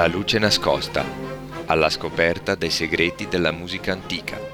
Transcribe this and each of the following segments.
La luce nascosta, alla scoperta dei segreti della musica antica.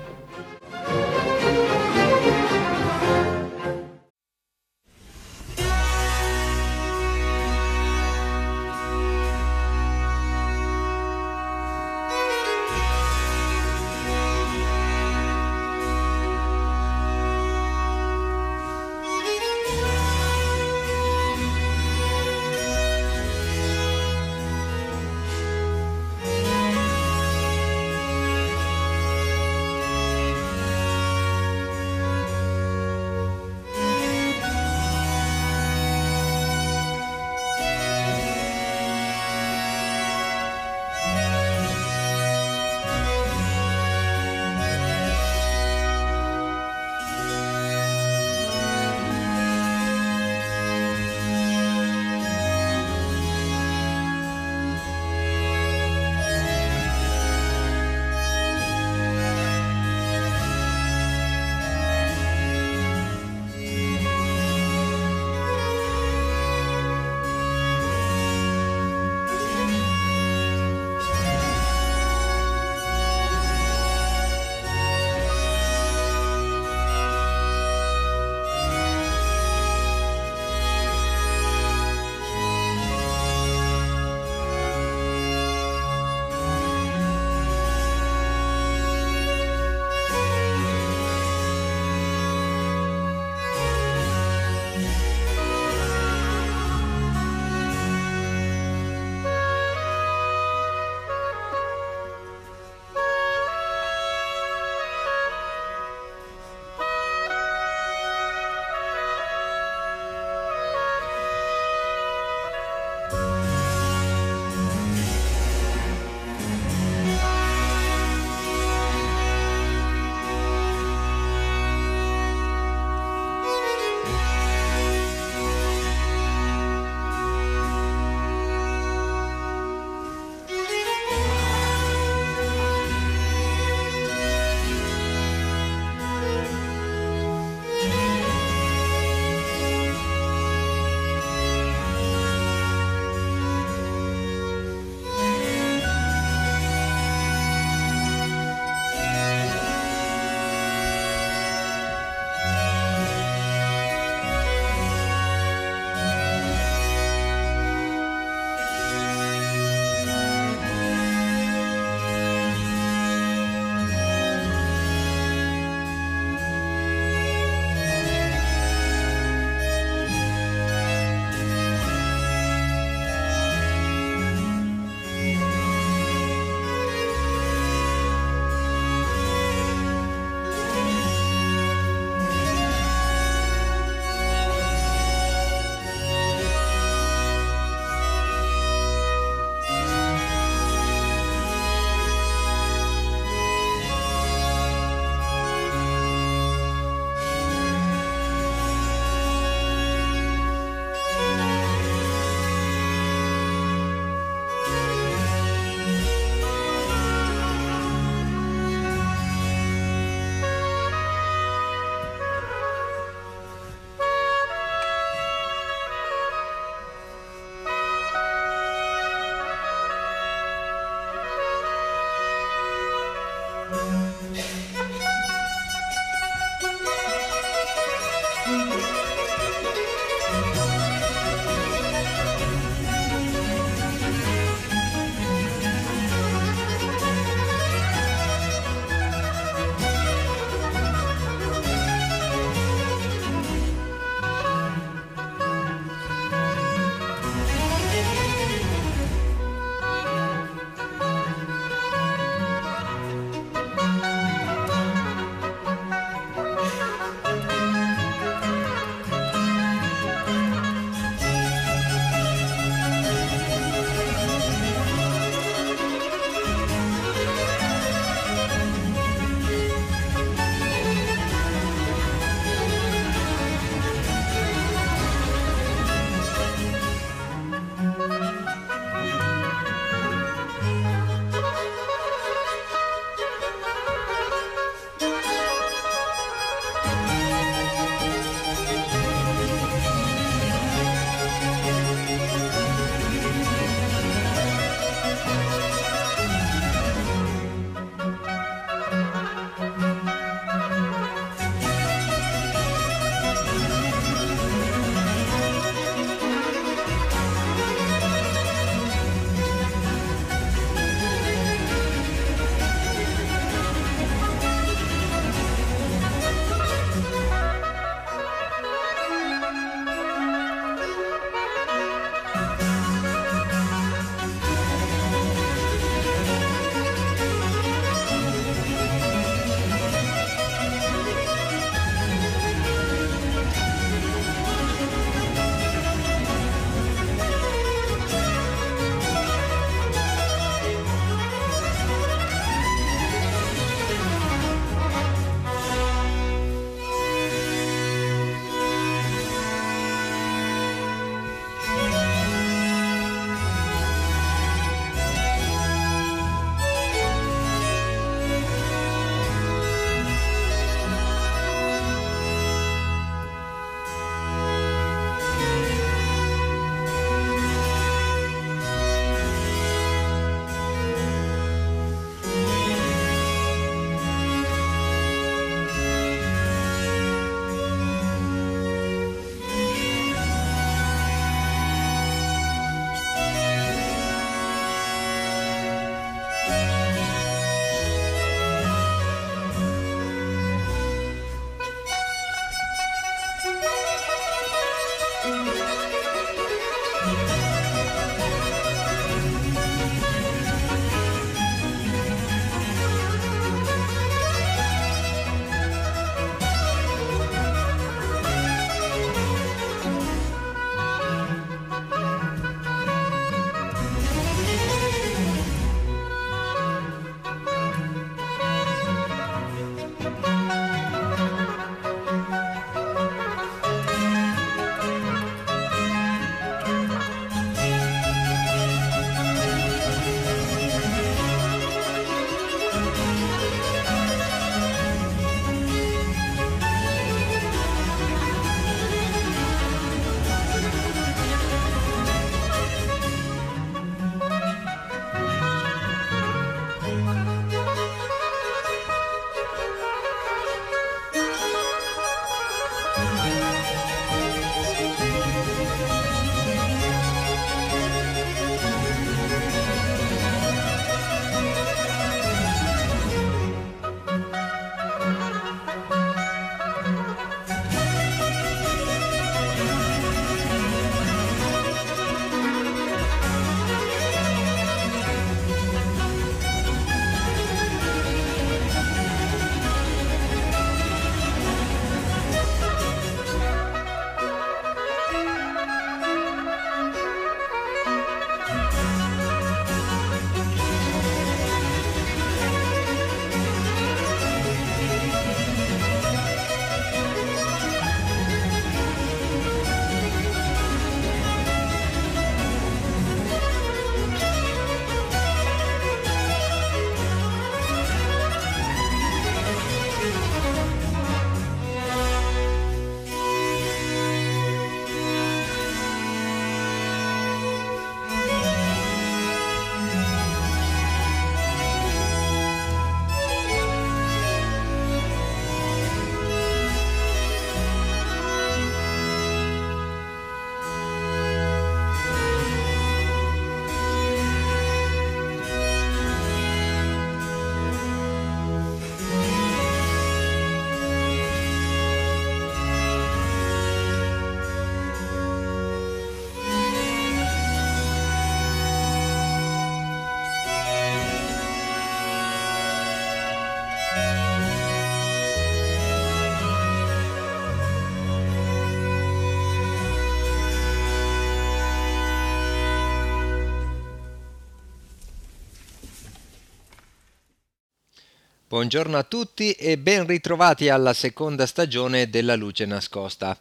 Buongiorno a tutti e ben ritrovati alla seconda stagione della Luce Nascosta.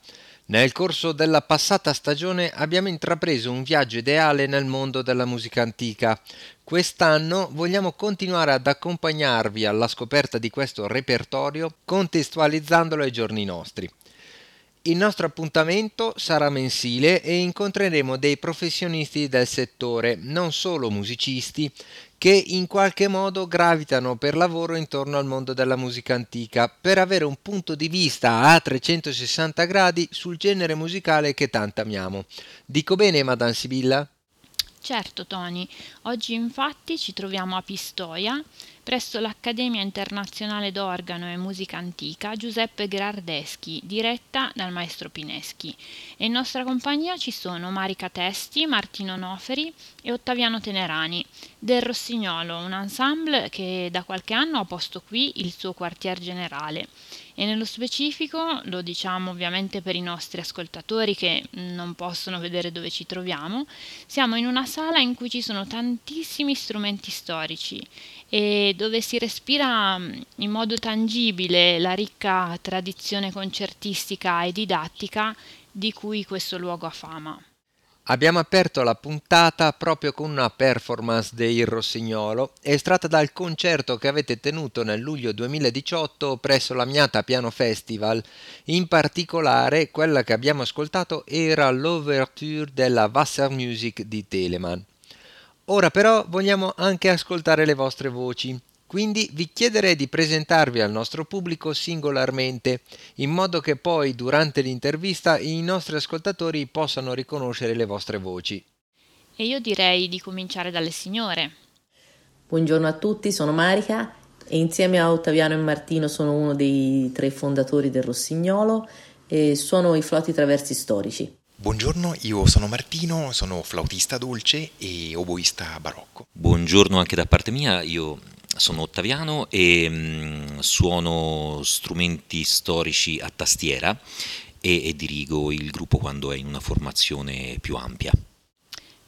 Nel corso della passata stagione abbiamo intrapreso un viaggio ideale nel mondo della musica antica. Quest'anno vogliamo continuare ad accompagnarvi alla scoperta di questo repertorio, contestualizzandolo ai giorni nostri. Il nostro appuntamento sarà mensile e incontreremo dei professionisti del settore, non solo musicisti, che in qualche modo gravitano per lavoro intorno al mondo della musica antica, per avere un punto di vista a 360 gradi sul genere musicale che tanto amiamo. Dico bene, Madame Sibilla? Certo, Tony. Oggi infatti ci troviamo a Pistoia, presso l'Accademia Internazionale d'Organo e Musica Antica Giuseppe Grardeschi, diretta dal Maestro Pineschi. E in nostra compagnia ci sono Marika Testi, Martino Noferi e Ottaviano Tenerani, del Rossignolo, un ensemble che da qualche anno ha posto qui il suo quartier generale. E nello specifico, lo diciamo ovviamente per i nostri ascoltatori che non possono vedere dove ci troviamo, siamo in una sala in cui ci sono tantissimi strumenti storici e dove si respira in modo tangibile la ricca tradizione concertistica e didattica di cui questo luogo ha fama. Abbiamo aperto la puntata proprio con una performance dei Il Rossignolo, estratta dal concerto che avete tenuto nel luglio 2018 presso l'Amiata Piano Festival. In particolare, quella che abbiamo ascoltato era l'ouverture della Wassermusik di Telemann. Ora però vogliamo anche ascoltare le vostre voci. Quindi vi chiederei di presentarvi al nostro pubblico singolarmente, in modo che poi durante l'intervista i nostri ascoltatori possano riconoscere le vostre voci. E io direi di cominciare dalle signore. Buongiorno a tutti, sono Marika e insieme a Ottaviano e Martino sono uno dei tre fondatori del Rossignolo e suono i flauti traversi storici. Buongiorno, io sono Martino, sono flautista dolce e oboista barocco. Buongiorno anche da parte mia, io sono Ottaviano e suono strumenti storici a tastiera e dirigo il gruppo quando è in una formazione più ampia.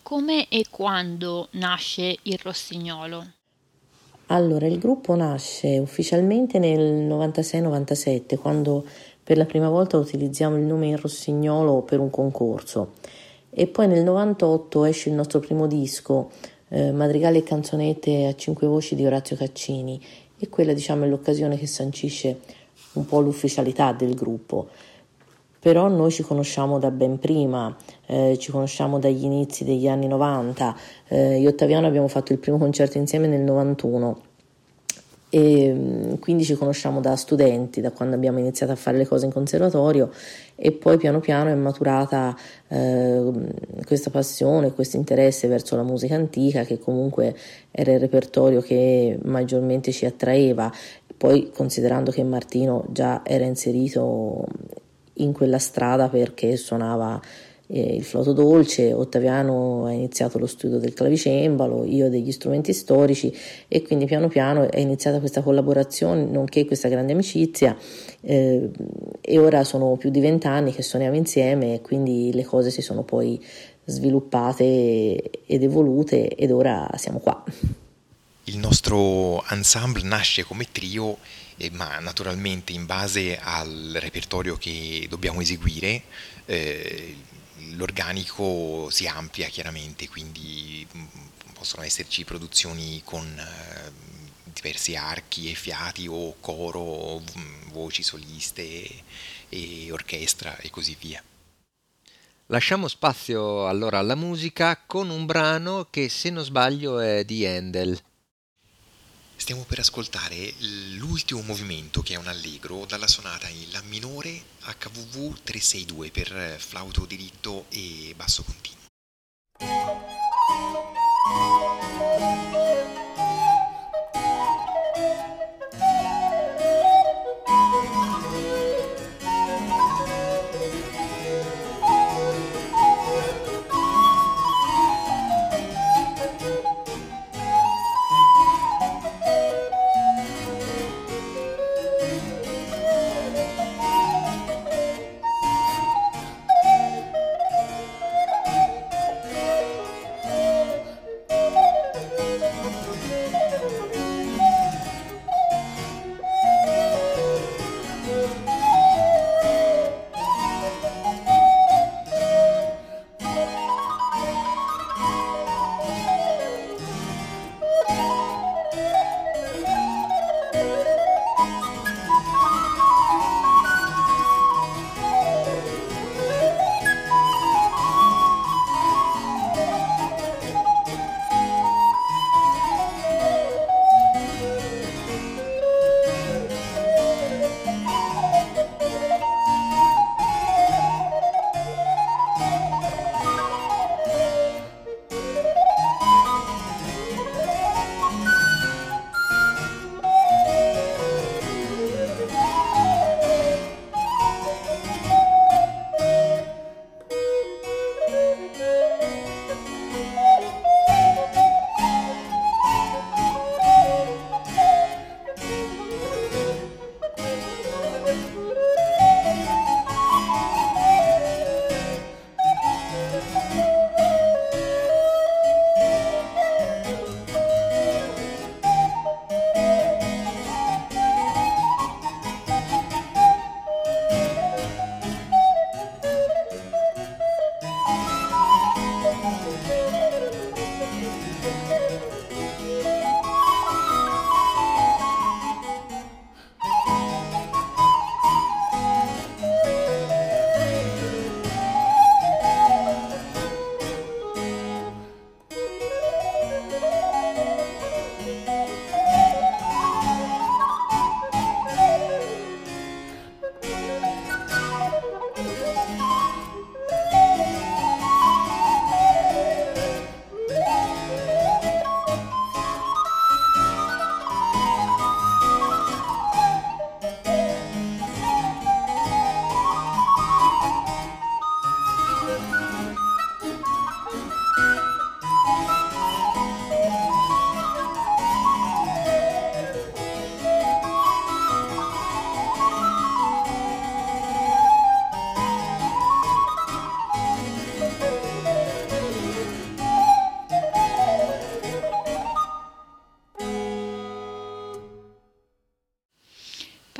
Come e quando nasce il Rossignolo? Allora, il gruppo nasce ufficialmente nel 96-97, quando per la prima volta utilizziamo il nome Il Rossignolo per un concorso. E poi nel 98 esce il nostro primo disco, Madrigale e canzonette a 5 voci di Orazio Caccini, e quella diciamo è l'occasione che sancisce un po' l'ufficialità del gruppo. Però noi ci conosciamo da ben prima, ci conosciamo dagli inizi degli anni 90. Io e Ottaviano abbiamo fatto il primo concerto insieme nel 91 e quindi ci conosciamo da studenti, da quando abbiamo iniziato a fare le cose in conservatorio, e poi piano piano è maturata questa passione, questo interesse verso la musica antica, che comunque era il repertorio che maggiormente ci attraeva. Poi, considerando che Martino già era inserito in quella strada perché suonava il flauto dolce, Ottaviano ha iniziato lo studio del clavicembalo, io degli strumenti storici, e quindi piano piano è iniziata questa collaborazione, nonché questa grande amicizia, e ora sono più di 20 anni che suoniamo insieme, e quindi le cose si sono poi sviluppate ed evolute ed ora siamo qua. Il nostro ensemble nasce come trio, ma naturalmente in base al repertorio che dobbiamo eseguire l'organico si amplia chiaramente, quindi possono esserci produzioni con diversi archi e fiati, o coro, voci soliste e orchestra e così via. Lasciamo spazio allora alla musica con un brano che, se non sbaglio, è di Handel. Stiamo per ascoltare l'ultimo movimento, che è un allegro, dalla sonata in La minore HWV 362 per flauto diritto e basso continuo.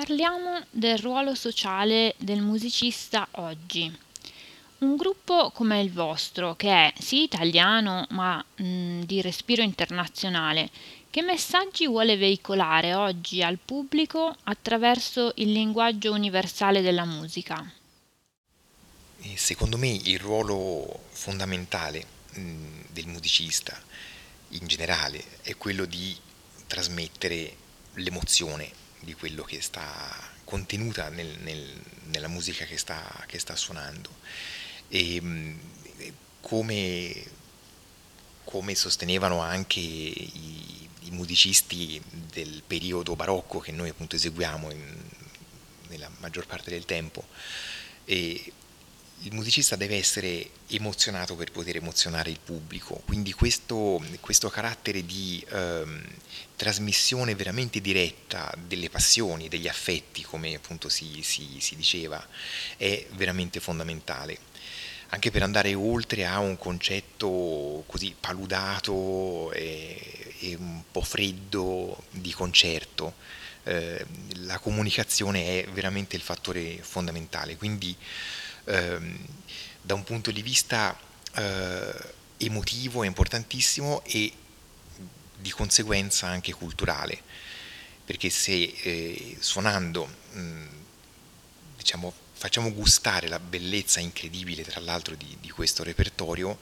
Parliamo del ruolo sociale del musicista oggi. Un gruppo come il vostro, che è sì italiano ma di respiro internazionale, che messaggi vuole veicolare oggi al pubblico attraverso il linguaggio universale della musica? Secondo me il ruolo fondamentale del musicista in generale è quello di trasmettere l'emozione di quello che sta contenuta nella musica che sta suonando, e come sostenevano anche i musicisti del periodo barocco che noi appunto eseguiamo nella maggior parte del tempo, e il musicista deve essere emozionato per poter emozionare il pubblico, quindi questo carattere di trasmissione veramente diretta delle passioni, degli affetti, come appunto si diceva, è veramente fondamentale, anche per andare oltre a un concetto così paludato e un po' freddo di concerto. La comunicazione è veramente il fattore fondamentale, quindi da un punto di vista emotivo è importantissimo, e di conseguenza anche culturale, perché se suonando facciamo gustare la bellezza incredibile tra l'altro di questo repertorio,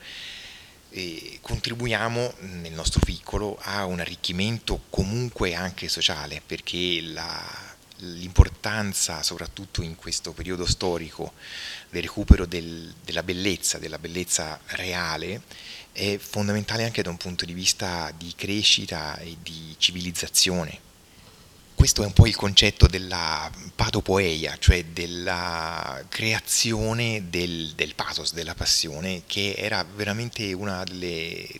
contribuiamo nel nostro piccolo a un arricchimento comunque anche sociale, perché l'importanza, soprattutto in questo periodo storico, del recupero della bellezza reale è fondamentale anche da un punto di vista di crescita e di civilizzazione. Questo è un po' il concetto della patopoeia, cioè della creazione del pathos, della passione, che era veramente uno degli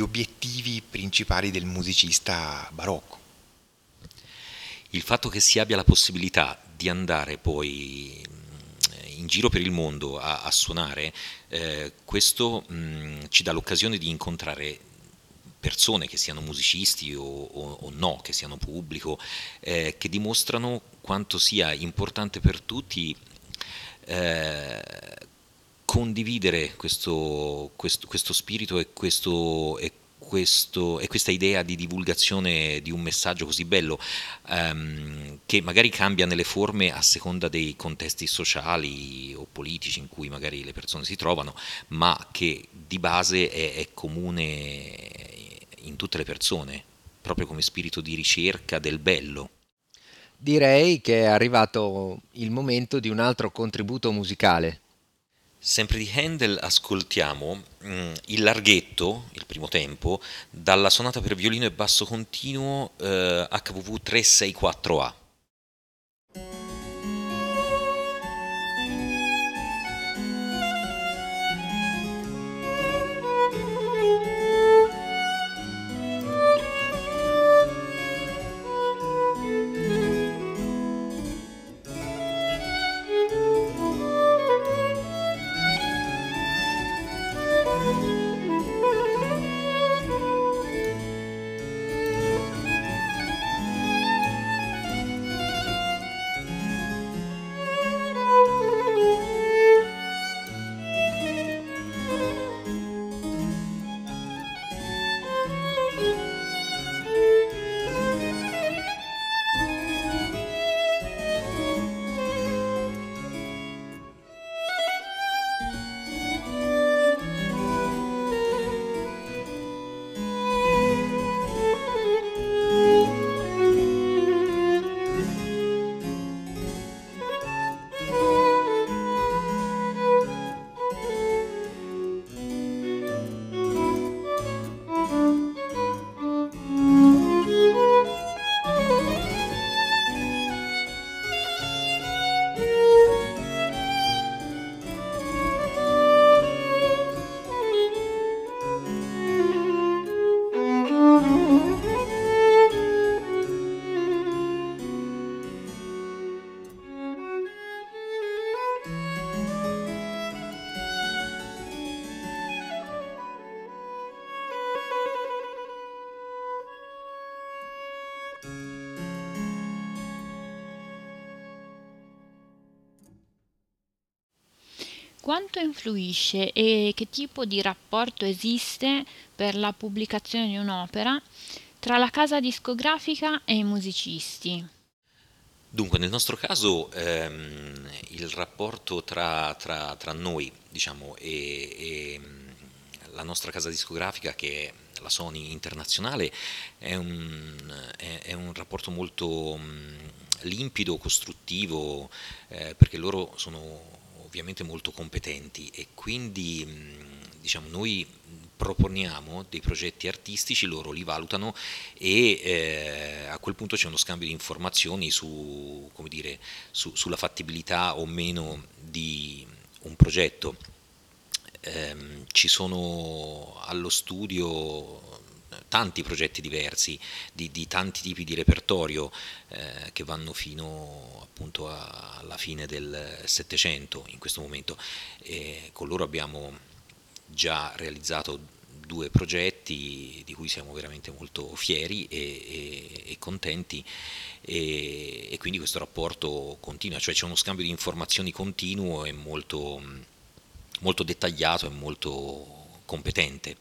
obiettivi principali del musicista barocco. Il fatto che si abbia la possibilità di andare poi in giro per il mondo a suonare, questo ci dà l'occasione di incontrare persone, che siano musicisti o no, che siano pubblico, che dimostrano quanto sia importante per tutti condividere questo spirito e questa idea di divulgazione di un messaggio così bello, che magari cambia nelle forme a seconda dei contesti sociali o politici in cui magari le persone si trovano, ma che di base è comune in tutte le persone, proprio come spirito di ricerca del bello. Direi che è arrivato il momento di un altro contributo musicale. Sempre di Handel ascoltiamo il larghetto, il primo tempo, dalla sonata per violino e basso continuo HWV 364a. quanto influisce e che tipo di rapporto esiste per la pubblicazione di un'opera tra la casa discografica e i musicisti? Dunque, nel nostro caso il rapporto tra noi, diciamo, e la nostra casa discografica, che è la Sony Internazionale, è un rapporto molto limpido, costruttivo, perché loro sono ovviamente molto competenti e quindi diciamo noi proponiamo dei progetti artistici, loro li valutano e a quel punto c'è uno scambio di informazioni su, come dire, sulla fattibilità o meno di un progetto. Ci sono allo studio tanti progetti diversi di tanti tipi di repertorio che vanno fino appunto alla fine del Settecento in questo momento. Con loro abbiamo già realizzato 2 progetti di cui siamo veramente molto fieri e contenti e quindi questo rapporto continua, cioè c'è uno scambio di informazioni continuo e molto, molto dettagliato e molto competente.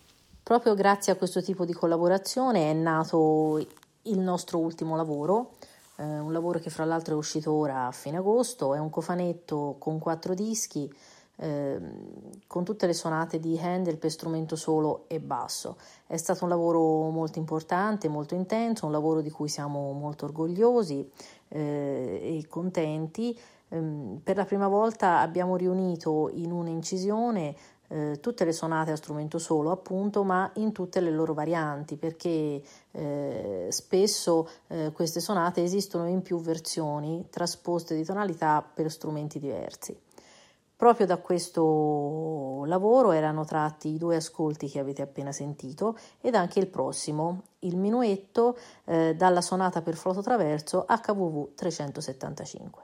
Proprio grazie a questo tipo di collaborazione è nato il nostro ultimo lavoro, un lavoro che fra l'altro è uscito ora a fine agosto, è un cofanetto con 4 dischi con tutte le sonate di Handel per strumento solo e basso. È stato un lavoro molto importante, molto intenso, un lavoro di cui siamo molto orgogliosi e contenti. Per la prima volta abbiamo riunito in un'incisione tutte le sonate a strumento solo, appunto, ma in tutte le loro varianti, perché spesso queste sonate esistono in più versioni trasposte di tonalità per strumenti diversi. Proprio da questo lavoro erano tratti i 2 ascolti che avete appena sentito ed anche il prossimo, il minuetto dalla sonata per flauto traverso HWV 375.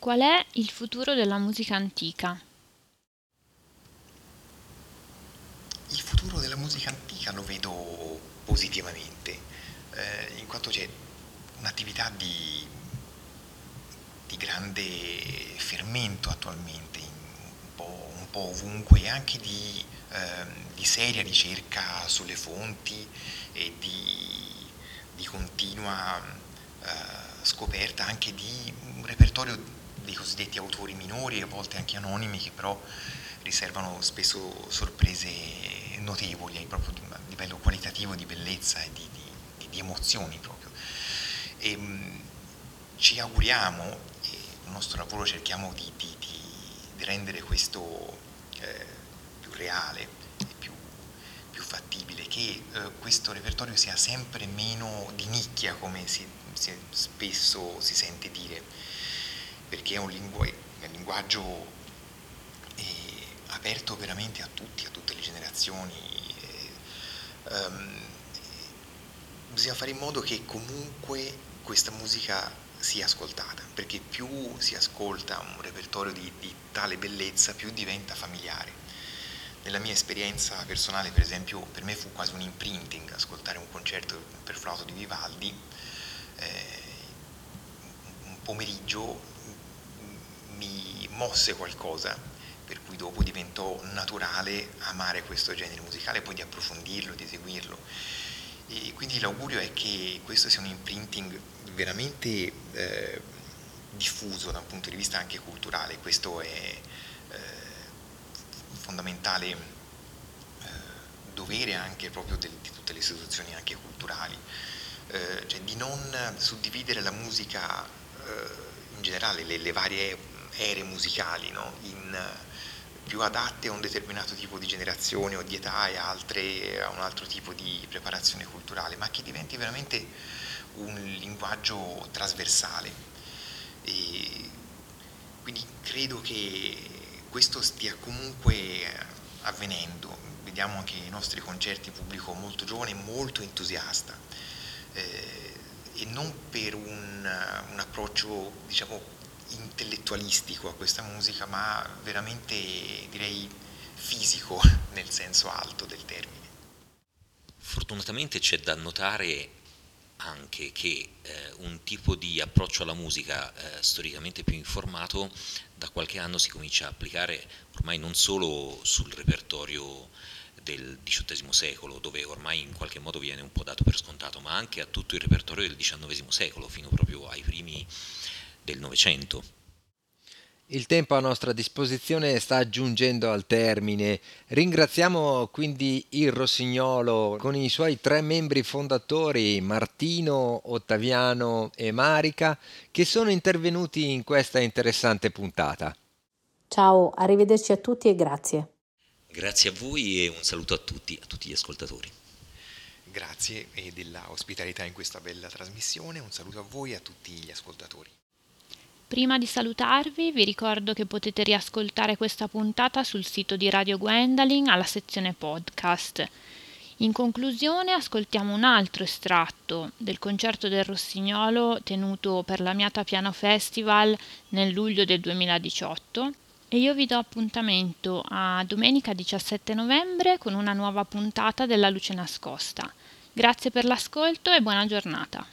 Qual è il futuro della musica antica? Il futuro della musica antica lo vedo positivamente, in quanto c'è un'attività di grande fermento attualmente, un po' ovunque, e anche di seria ricerca sulle fonti e di continua scoperta anche di un repertorio dei cosiddetti autori minori, a volte anche anonimi, che però riservano spesso sorprese notevoli, proprio a livello qualitativo, di bellezza e di emozioni proprio. E, ci auguriamo, e il nostro lavoro cerchiamo di rendere questo più reale e più fattibile, che questo repertorio sia sempre meno di nicchia, come spesso si sente dire, perché è un linguaggio aperto veramente a tutti, a tutte le generazioni. Bisogna fare in modo che comunque questa musica sia ascoltata, perché più si ascolta un repertorio di tale bellezza, più diventa familiare. Nella mia esperienza personale, per esempio, per me fu quasi un imprinting ascoltare un concerto per flauto di Vivaldi. Un pomeriggio mi mosse qualcosa, per cui dopo diventò naturale amare questo genere musicale, poi di approfondirlo, di eseguirlo. E quindi l'augurio è che questo sia un imprinting veramente diffuso da un punto di vista anche culturale. Questo è fondamentale dovere anche proprio di tutte le istituzioni anche culturali, cioè di non suddividere la musica in generale, le varie ere musicali, no? Più adatte a un determinato tipo di generazione o di età e altre a un altro tipo di preparazione culturale, ma che diventi veramente un linguaggio trasversale. E quindi credo che questo stia comunque avvenendo. Vediamo anche i nostri concerti, pubblico molto giovane e molto entusiasta, e non per un approccio, diciamo, intellettualistico a questa musica, ma veramente, direi, fisico nel senso alto del termine. Fortunatamente c'è da notare anche che un tipo di approccio alla musica storicamente più informato da qualche anno si comincia a applicare ormai non solo sul repertorio del XVIII secolo, dove ormai in qualche modo viene un po' dato per scontato, ma anche a tutto il repertorio del XIX secolo, fino proprio ai primi del Novecento. Il tempo a nostra disposizione sta giungendo al termine. Ringraziamo quindi il Rossignolo con i suoi tre membri fondatori, Martino, Ottaviano e Marika, che sono intervenuti in questa interessante puntata. Ciao, arrivederci a tutti e grazie. Grazie a voi e un saluto a tutti gli ascoltatori. Grazie e della ospitalità in questa bella trasmissione. Un saluto a voi e a tutti gli ascoltatori. Prima di salutarvi vi ricordo che potete riascoltare questa puntata sul sito di Radio Gwendalyn alla sezione podcast. In conclusione ascoltiamo un altro estratto del concerto del Rossignolo tenuto per l'Amiata Piano Festival nel luglio del 2018 e io vi do appuntamento a domenica 17 novembre con una nuova puntata della Luce Nascosta. Grazie per l'ascolto e buona giornata.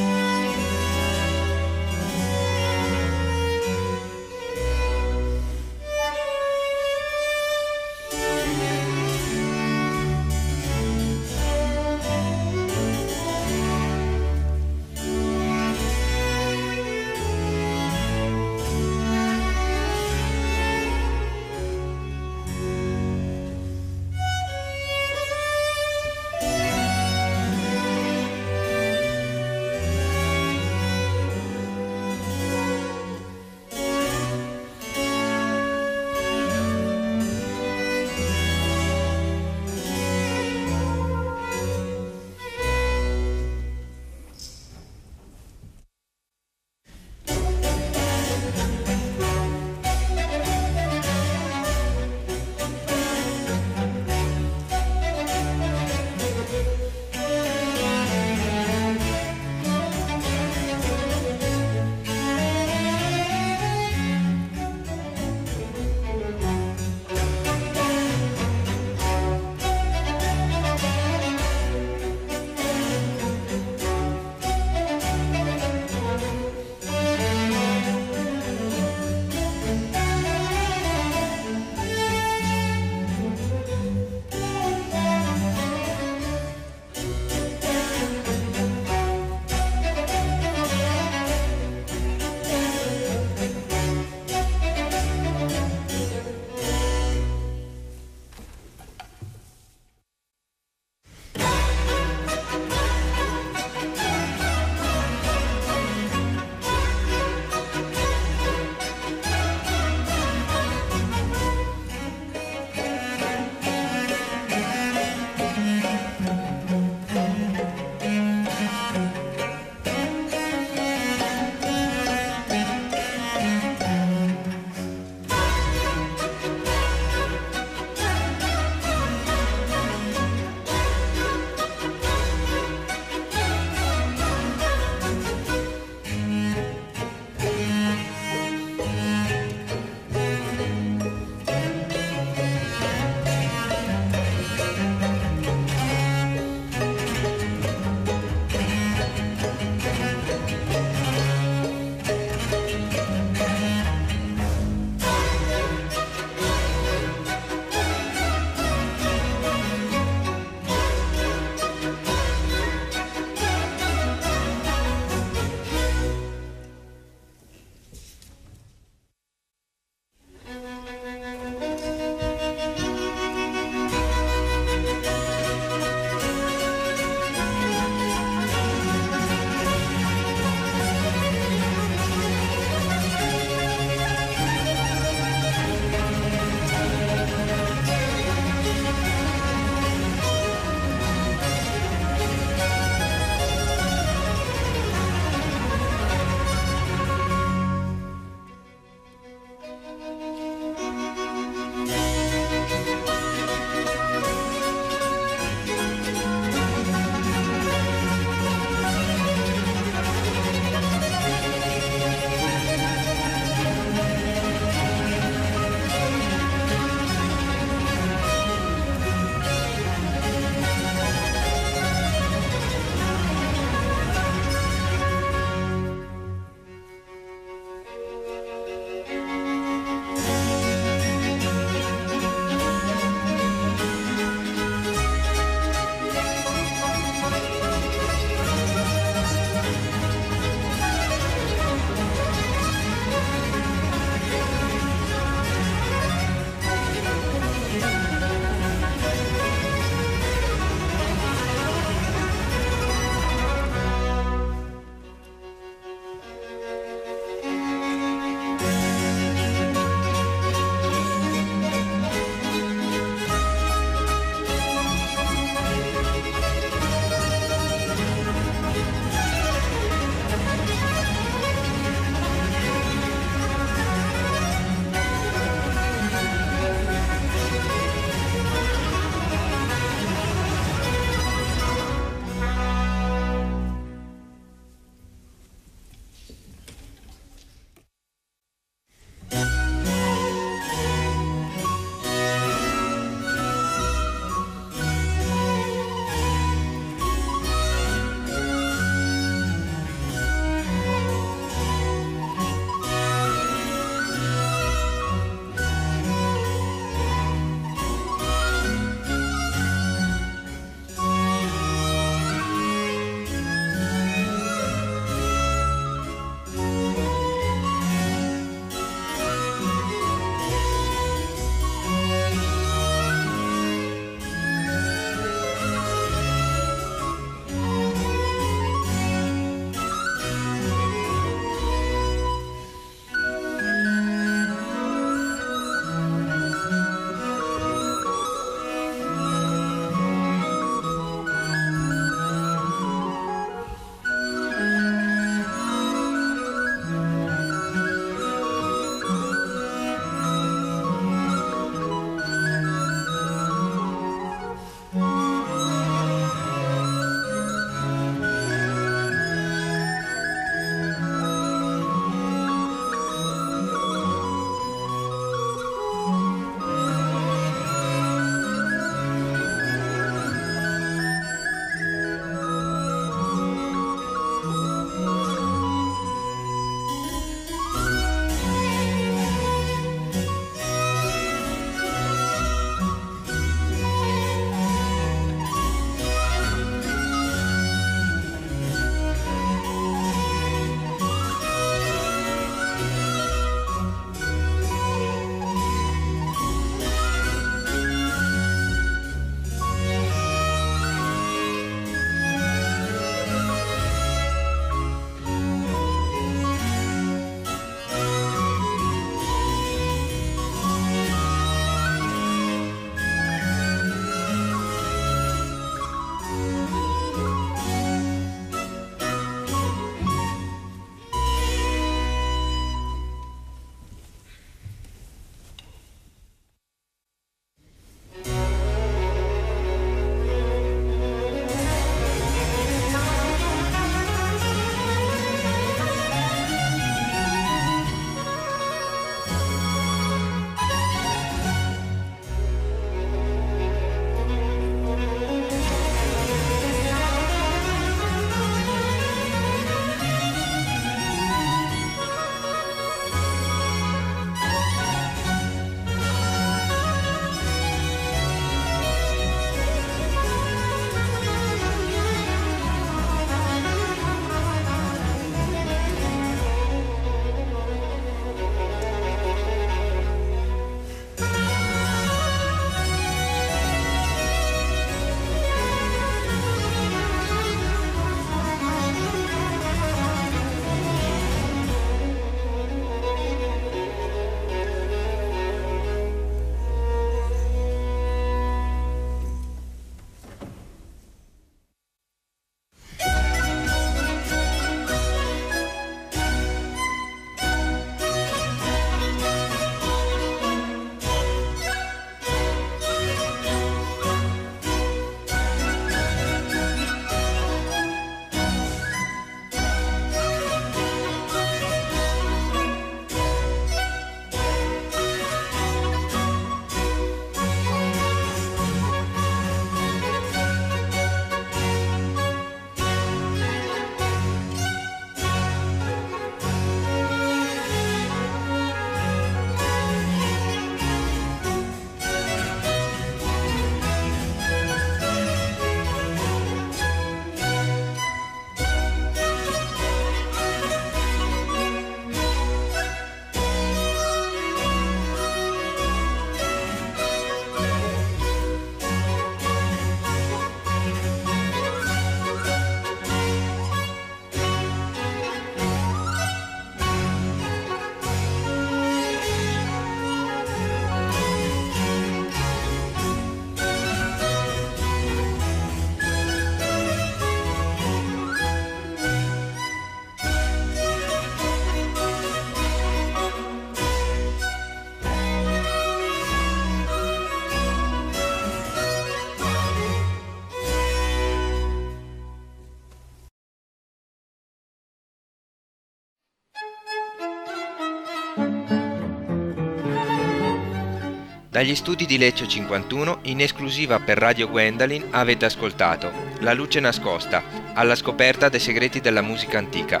Dagli studi di Leccio 51, in esclusiva per Radio Gwendalyn, avete ascoltato La luce nascosta, alla scoperta dei segreti della musica antica.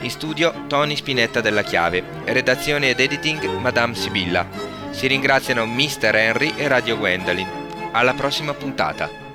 In studio Tony Spinetta della Chiave, redazione ed editing Madame Sibilla. Si ringraziano Mr. Henry e Radio Gwendalyn. Alla prossima puntata!